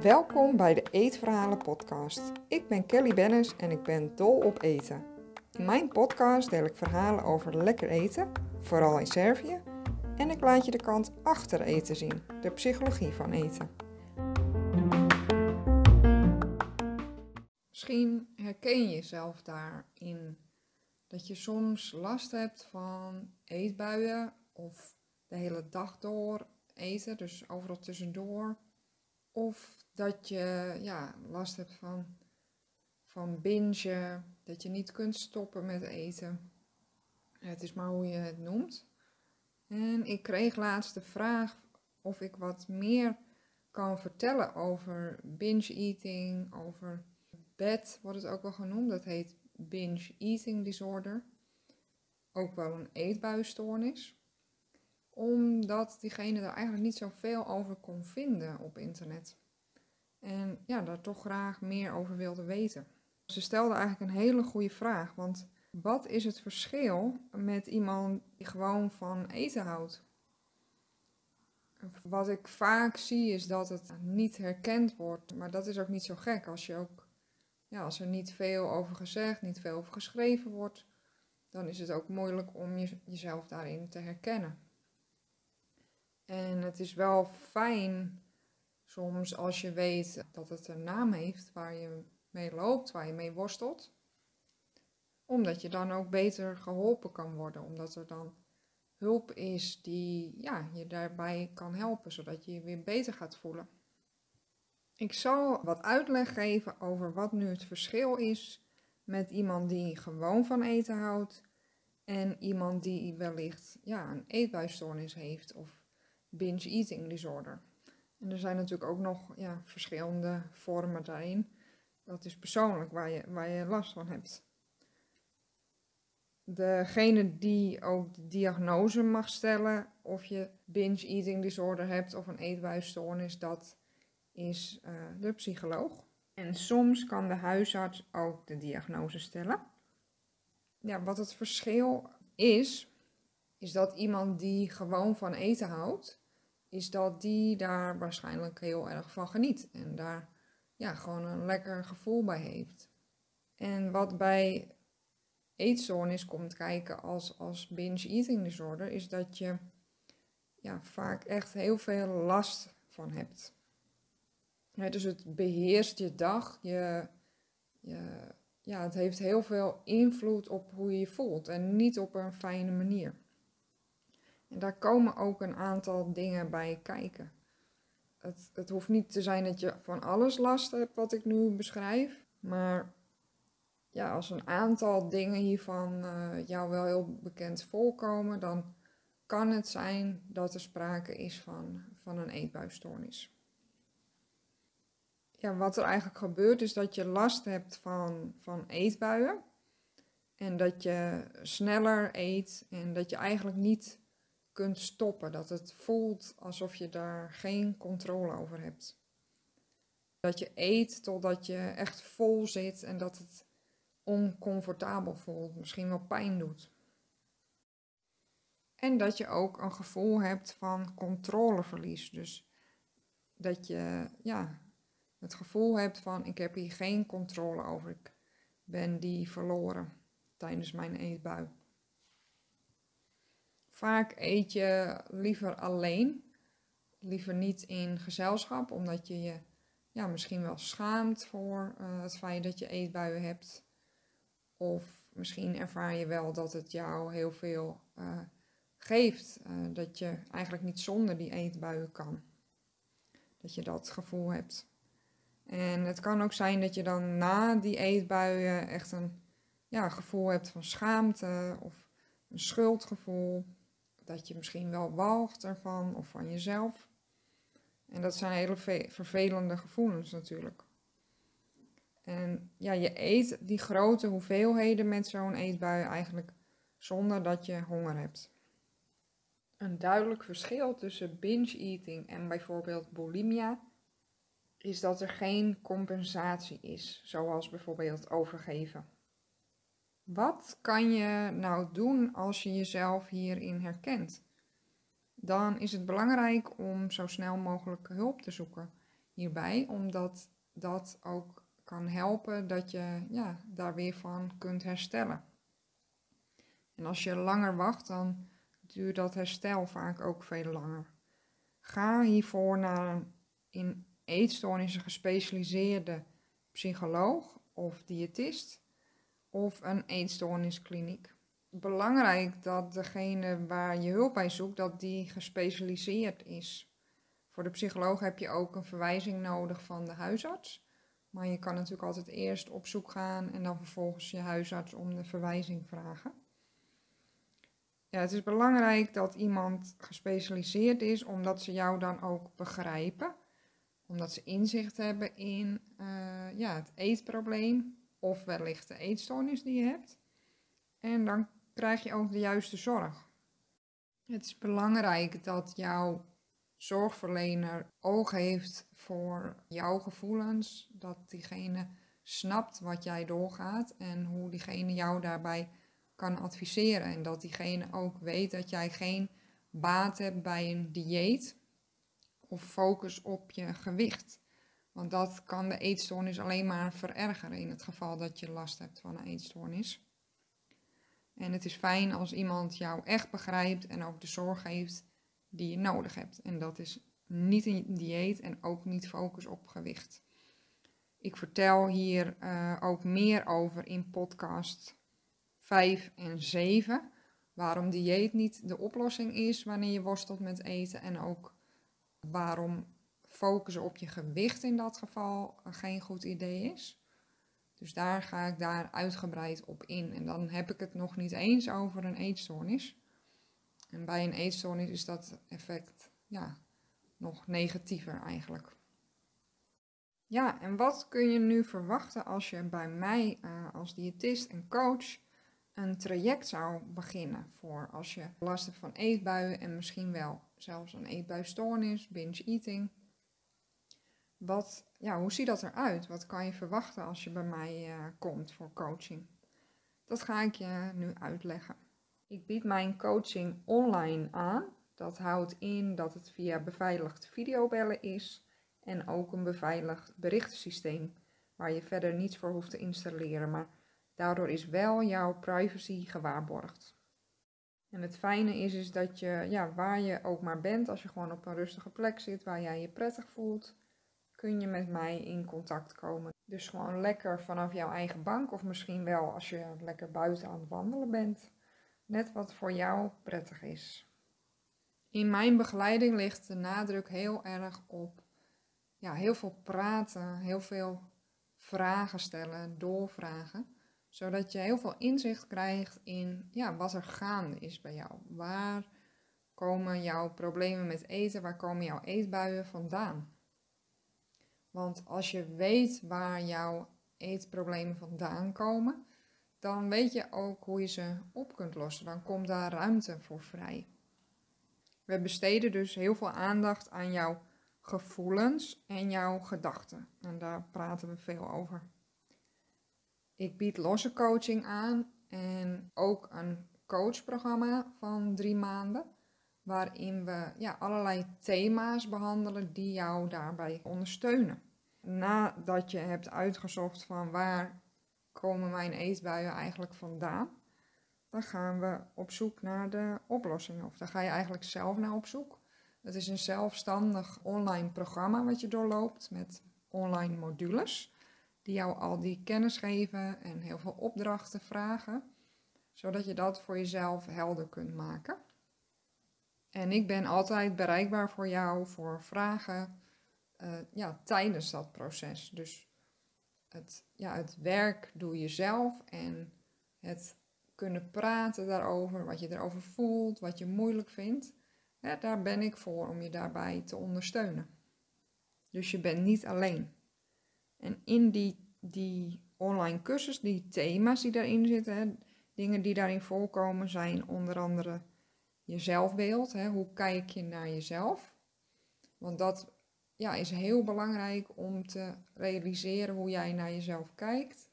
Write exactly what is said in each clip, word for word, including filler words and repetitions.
Welkom bij de Eetverhalen podcast. Ik ben Kelly Bennis en ik ben dol op eten. In mijn podcast deel ik verhalen over lekker eten, vooral in Servië. En ik laat je de kant achter eten zien, de psychologie van eten. Misschien herken je jezelf daarin. Dat je soms last hebt van eetbuien of de hele dag door eten, dus overal tussendoor. Of dat je ja, last hebt van, van bingen, dat je niet kunt stoppen met eten. Het is maar hoe je het noemt. En ik kreeg laatst de vraag of ik wat meer kan vertellen over binge eating, over B E D wordt het ook wel genoemd, dat heet Binge Eating Disorder, ook wel een eetbuistoornis, omdat diegene daar eigenlijk niet zoveel over kon vinden op internet. En ja, daar toch graag meer over wilde weten. Ze stelde eigenlijk een hele goede vraag, want wat is het verschil met iemand die gewoon van eten houdt? Wat ik vaak zie is dat het niet herkend wordt, maar dat is ook niet zo gek als je ook... Ja, als er niet veel over gezegd, niet veel over geschreven wordt, dan is het ook moeilijk om je, jezelf daarin te herkennen. En het is wel fijn soms als je weet dat het een naam heeft waar je mee loopt, waar je mee worstelt. Omdat je dan ook beter geholpen kan worden. Omdat er dan hulp is die ja, je daarbij kan helpen, zodat je je weer beter gaat voelen. Ik zal wat uitleg geven over wat nu het verschil is met iemand die gewoon van eten houdt en iemand die wellicht ja, een eetbuistoornis heeft of binge eating disorder. En er zijn natuurlijk ook nog ja, verschillende vormen daarin. Dat is persoonlijk waar je, waar je last van hebt. Degene die ook de diagnose mag stellen of je binge eating disorder hebt of een eetbuistoornis, dat... is uh, de psycholoog. En soms kan de huisarts ook de diagnose stellen. Ja, wat het verschil is, is dat iemand die gewoon van eten houdt, is dat die daar waarschijnlijk heel erg van geniet. En daar ja, gewoon een lekker gevoel bij heeft. En wat bij eetstoornis komt kijken als, als binge eating disorder, is dat je ja, vaak echt heel veel last van hebt. He, dus het beheerst je dag, je, je, ja, het heeft heel veel invloed op hoe je je voelt en niet op een fijne manier. En daar komen ook een aantal dingen bij kijken. Het, het hoeft niet te zijn dat je van alles last hebt wat ik nu beschrijf, maar ja, als een aantal dingen hiervan uh, jou wel heel bekend voorkomen, dan kan het zijn dat er sprake is van, van een eetbuistoornis. Ja, wat er eigenlijk gebeurt is dat je last hebt van, van eetbuien en dat je sneller eet en dat je eigenlijk niet kunt stoppen. Dat het voelt alsof je daar geen controle over hebt. Dat je eet totdat je echt vol zit en dat het oncomfortabel voelt, misschien wel pijn doet. En dat je ook een gevoel hebt van controleverlies. Dus dat je, ja... het gevoel hebt van, ik heb hier geen controle over, ik ben die verloren tijdens mijn eetbui. Vaak eet je liever alleen, liever niet in gezelschap, omdat je je ja, misschien wel schaamt voor uh, het feit dat je eetbuien hebt. Of misschien ervaar je wel dat het jou heel veel uh, geeft, uh, dat je eigenlijk niet zonder die eetbuien kan. Dat je dat gevoel hebt. En het kan ook zijn dat je dan na die eetbuien echt een ja, gevoel hebt van schaamte of een schuldgevoel. Dat je misschien wel walgt ervan of van jezelf. En dat zijn hele ve- vervelende gevoelens natuurlijk. En ja, je eet die grote hoeveelheden met zo'n eetbui eigenlijk zonder dat je honger hebt. Een duidelijk verschil tussen binge eating en bijvoorbeeld bulimia is dat er geen compensatie is, zoals bijvoorbeeld overgeven. Wat kan je nou doen als je jezelf hierin herkent? dan is het belangrijk om zo snel mogelijk hulp te zoeken hierbij. Omdat dat ook kan helpen dat je ja, daar weer van kunt herstellen. En als je langer wacht, dan duurt dat herstel vaak ook veel langer. Ga hiervoor naar een in eetstoornissen gespecialiseerde psycholoog of diëtist of een eetstoorniskliniek. Belangrijk dat degene waar je hulp bij zoekt, dat die gespecialiseerd is. Voor de psycholoog heb je ook een verwijzing nodig van de huisarts. Maar je kan natuurlijk altijd eerst op zoek gaan en dan vervolgens je huisarts om de verwijzing vragen. Ja, het is belangrijk dat iemand gespecialiseerd is, omdat ze jou dan ook begrijpen. Omdat ze inzicht hebben in uh, ja, het eetprobleem of wellicht de eetstoornis die je hebt. En dan krijg je ook de juiste zorg. Het is belangrijk dat jouw zorgverlener oog heeft voor jouw gevoelens. Dat diegene snapt wat jij doorgaat en hoe diegene jou daarbij kan adviseren. En dat diegene ook weet dat jij geen baat hebt bij een dieet of focus op je gewicht. Want dat kan de eetstoornis alleen maar verergeren in het geval dat je last hebt van een eetstoornis. En het is fijn als iemand jou echt begrijpt en ook de zorg geeft die je nodig hebt. En dat is niet een dieet en ook niet focus op gewicht. Ik vertel hier uh, ook meer over in podcast vijf en zeven. Waarom dieet niet de oplossing is wanneer je worstelt met eten. En ook waarom focussen op je gewicht in dat geval geen goed idee is. Dus daar ga ik daar uitgebreid op in. En dan heb ik het nog niet eens over een eetstoornis. En bij een eetstoornis is dat effect ja, nog negatiever eigenlijk. Ja, en wat kun je nu verwachten als je bij mij uh, als diëtist en coach een traject zou beginnen voor als je last hebt van eetbuien en misschien wel zelfs een eetbuistoornis, binge eating. Wat, ja, hoe ziet dat eruit? Wat kan je verwachten als je bij mij uh, komt voor coaching? Dat ga ik je nu uitleggen. Ik bied mijn coaching online aan. Dat houdt in dat het via beveiligd videobellen is en ook een beveiligd berichtensysteem waar je verder niets voor hoeft te installeren, maar daardoor is wel jouw privacy gewaarborgd. En het fijne is, is dat je, ja, waar je ook maar bent, als je gewoon op een rustige plek zit waar jij je prettig voelt, kun je met mij in contact komen. Dus gewoon lekker vanaf jouw eigen bank of misschien wel als je lekker buiten aan het wandelen bent. Net wat voor jou prettig is. In mijn begeleiding ligt de nadruk heel erg op ja, heel veel praten, heel veel vragen stellen, doorvragen. Zodat je heel veel inzicht krijgt in ja, wat er gaande is bij jou. Waar komen jouw problemen met eten, waar komen jouw eetbuien vandaan? Want als je weet waar jouw eetproblemen vandaan komen, dan weet je ook hoe je ze op kunt lossen. Dan komt daar ruimte voor vrij. We besteden dus heel veel aandacht aan jouw gevoelens en jouw gedachten. En daar praten we veel over. Ik bied losse coaching aan en ook een coachprogramma van drie maanden. Waarin we ja, allerlei thema's behandelen die jou daarbij ondersteunen. Nadat je hebt uitgezocht van waar komen mijn eetbuien eigenlijk vandaan, dan gaan we op zoek naar de oplossingen. Of daar ga je eigenlijk zelf naar op zoek. Het is een zelfstandig online programma wat je doorloopt met online modules. Die jou al die kennis geven en heel veel opdrachten vragen. Zodat je dat voor jezelf helder kunt maken. En ik ben altijd bereikbaar voor jou voor vragen uh, ja, tijdens dat proces. Dus Het, ja, het werk doe je zelf en het kunnen praten daarover, wat je erover voelt, wat je moeilijk vindt. Ja, daar ben ik voor om je daarbij te ondersteunen. Dus je bent niet alleen. En in die, die online cursus, die thema's die daarin zitten, hè, dingen die daarin voorkomen zijn onder andere je zelfbeeld. Hè, hoe kijk je naar jezelf? Want dat Ja, is heel belangrijk om te realiseren hoe jij naar jezelf kijkt.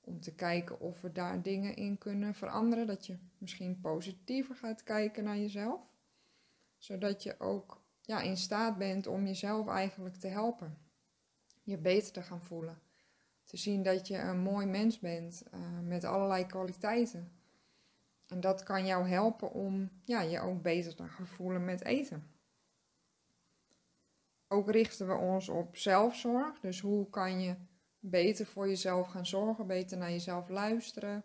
Om te kijken of we daar dingen in kunnen veranderen. Dat je misschien positiever gaat kijken naar jezelf. zodat je ook ja, in staat bent om jezelf eigenlijk te helpen. Je beter te gaan voelen. Te zien dat je een mooi mens bent uh, met allerlei kwaliteiten. En dat kan jou helpen om ja, je ook beter te gaan voelen met eten. Ook richten we ons op zelfzorg. Dus hoe kan je beter voor jezelf gaan zorgen, beter naar jezelf luisteren.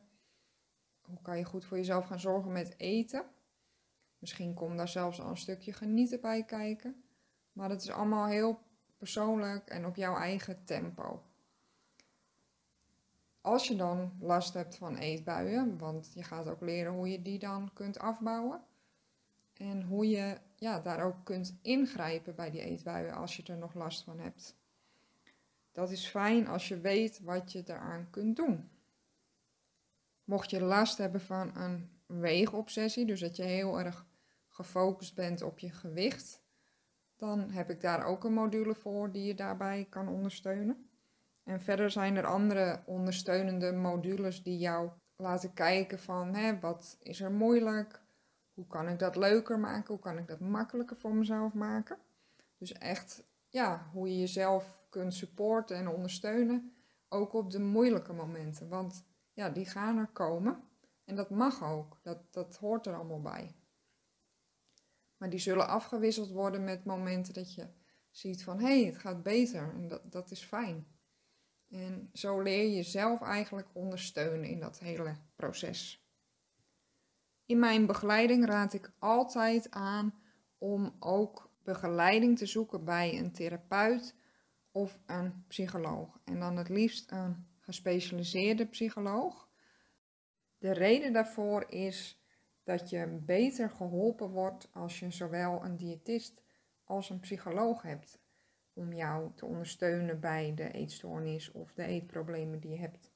Hoe kan je goed voor jezelf gaan zorgen met eten? Misschien komt daar zelfs al een stukje genieten bij kijken. Maar dat is allemaal heel persoonlijk en op jouw eigen tempo. Als je dan last hebt van eetbuien, want je gaat ook leren hoe je die dan kunt afbouwen. En hoe je ja, daar ook kunt ingrijpen bij die eetbuien als je er nog last van hebt. Dat is fijn als je weet wat je daaraan kunt doen. Mocht je last hebben van een weegobsessie, dus dat je heel erg gefocust bent op je gewicht, dan heb ik daar ook een module voor die je daarbij kan ondersteunen. En verder zijn er andere ondersteunende modules die jou laten kijken van hè, wat is er moeilijk, hoe kan ik dat leuker maken, hoe kan ik dat makkelijker voor mezelf maken. Dus echt ja, hoe je jezelf kunt supporten en ondersteunen, ook op de moeilijke momenten, want ja, die gaan er komen. En dat mag ook, dat, dat hoort er allemaal bij. Maar die zullen afgewisseld worden met momenten dat je ziet van, hé, hey, het gaat beter en dat, dat is fijn. En zo leer je jezelf eigenlijk ondersteunen in dat hele proces. In mijn begeleiding raad ik altijd aan om ook begeleiding te zoeken bij een therapeut of een psycholoog. En dan het liefst een gespecialiseerde psycholoog. De reden daarvoor is dat je beter geholpen wordt als je zowel een diëtist als een psycholoog hebt om jou te ondersteunen bij de eetstoornis of de eetproblemen die je hebt.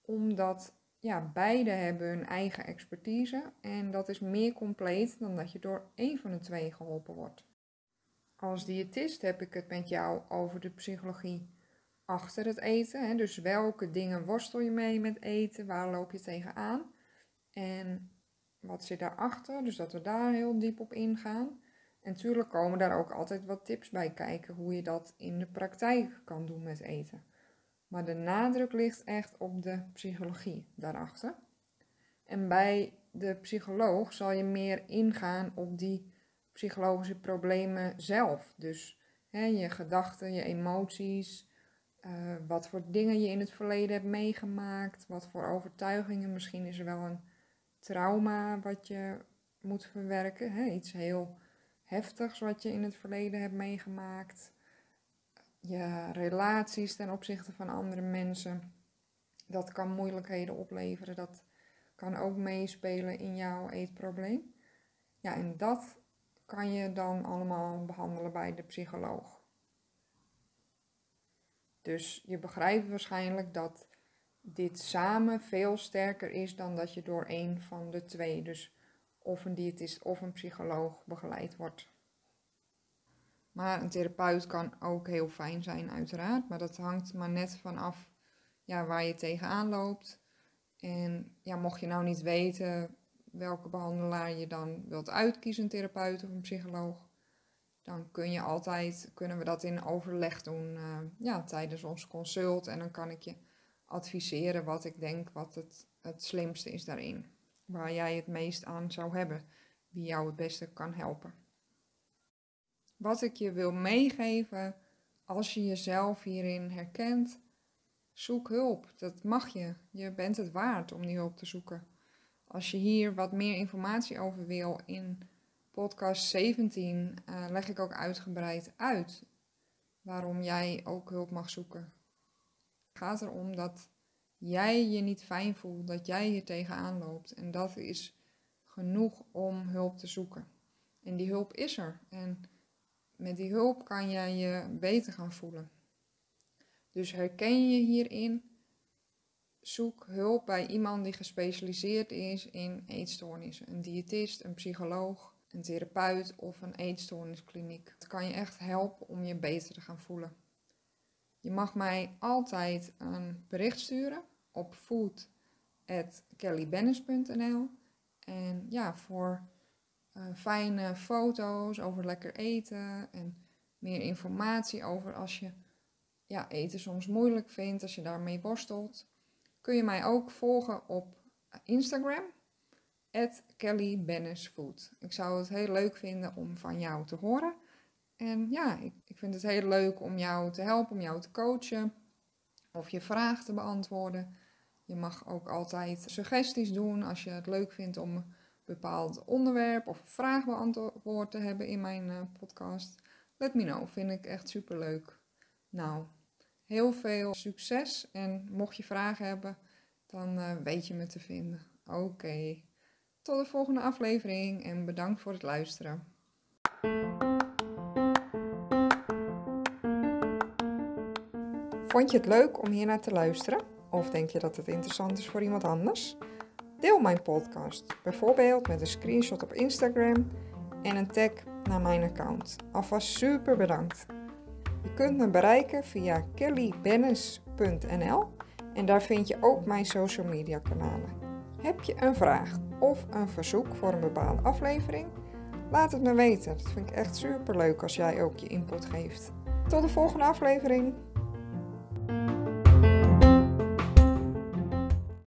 Omdat ja, beide hebben hun eigen expertise en dat is meer compleet dan dat je door één van de twee geholpen wordt. Als diëtist heb ik het met jou over de psychologie achter het eten, hè? Dus welke dingen worstel je mee met eten, waar loop je tegenaan en wat zit daarachter, dus dat we daar heel diep op ingaan. En natuurlijk komen daar ook altijd wat tips bij kijken hoe je dat in de praktijk kan doen met eten. Maar de nadruk ligt echt op de psychologie daarachter. En bij de psycholoog zal je meer ingaan op die psychologische problemen zelf, dus hè, je gedachten, je emoties. Uh, wat voor dingen je in het verleden hebt meegemaakt, wat voor overtuigingen, misschien is er wel een trauma wat je moet verwerken, hè? Iets heel heftigs wat je in het verleden hebt meegemaakt, je relaties ten opzichte van andere mensen, dat kan moeilijkheden opleveren, dat kan ook meespelen in jouw eetprobleem. Ja, en dat kan je dan allemaal behandelen bij de psycholoog. Dus je begrijpt waarschijnlijk dat dit samen veel sterker is dan dat je door één van de twee, dus of een diëtist of een psycholoog, begeleid wordt. Maar een therapeut kan ook heel fijn zijn uiteraard, maar dat hangt maar net vanaf ja, waar je tegenaan loopt. En ja, mocht je nou niet weten welke behandelaar je dan wilt uitkiezen, een therapeut of een psycholoog, dan kun je altijd, kunnen we dat in overleg doen uh, ja, tijdens ons consult. En dan kan ik je adviseren wat ik denk wat het, het slimste is daarin. Waar jij het meest aan zou hebben. Wie jou het beste kan helpen. Wat ik je wil meegeven, als je jezelf hierin herkent, zoek hulp. Dat mag je. Je bent het waard om die hulp te zoeken. Als je hier wat meer informatie over wil in podcast zeventien uh, leg ik ook uitgebreid uit waarom jij ook hulp mag zoeken. Het gaat erom dat jij je niet fijn voelt, dat jij hier tegenaan loopt. En dat is genoeg om hulp te zoeken. En die hulp is er. En met die hulp kan jij je beter gaan voelen. Dus herken je hierin, zoek hulp bij iemand die gespecialiseerd is in eetstoornissen. Een diëtist, een psycholoog, een therapeut of een eetstoorniskliniek. Dat kan je echt helpen om je beter te gaan voelen. Je mag mij altijd een bericht sturen op food at kelly bennis punt n l. En ja, voor uh, fijne foto's over lekker eten en meer informatie over als je ja, eten soms moeilijk vindt, als je daarmee worstelt. Kun je mij ook volgen op Instagram, at Kelly Bennis Food. Ik zou het heel leuk vinden om van jou te horen. En ja, ik, ik vind het heel leuk om jou te helpen, om jou te coachen of je vraag te beantwoorden. Je mag ook altijd suggesties doen als je het leuk vindt om een bepaald onderwerp of vraag beantwoord te hebben in mijn podcast. Let me know, vind ik echt super leuk. Nou, heel veel succes en mocht je vragen hebben, dan weet je me te vinden. Oké, okay. Tot de volgende aflevering en bedankt voor het luisteren. Vond je het leuk om hiernaar te luisteren? Of denk je dat het interessant is voor iemand anders? Deel mijn podcast, bijvoorbeeld met een screenshot op Instagram en een tag naar mijn account. Alvast super bedankt. Je kunt me bereiken via kelly bennis punt n l en daar vind je ook mijn social media kanalen. Heb je een vraag of een verzoek voor een bepaalde aflevering? Laat het me weten, dat vind ik echt super leuk als jij ook je input geeft. Tot de volgende aflevering!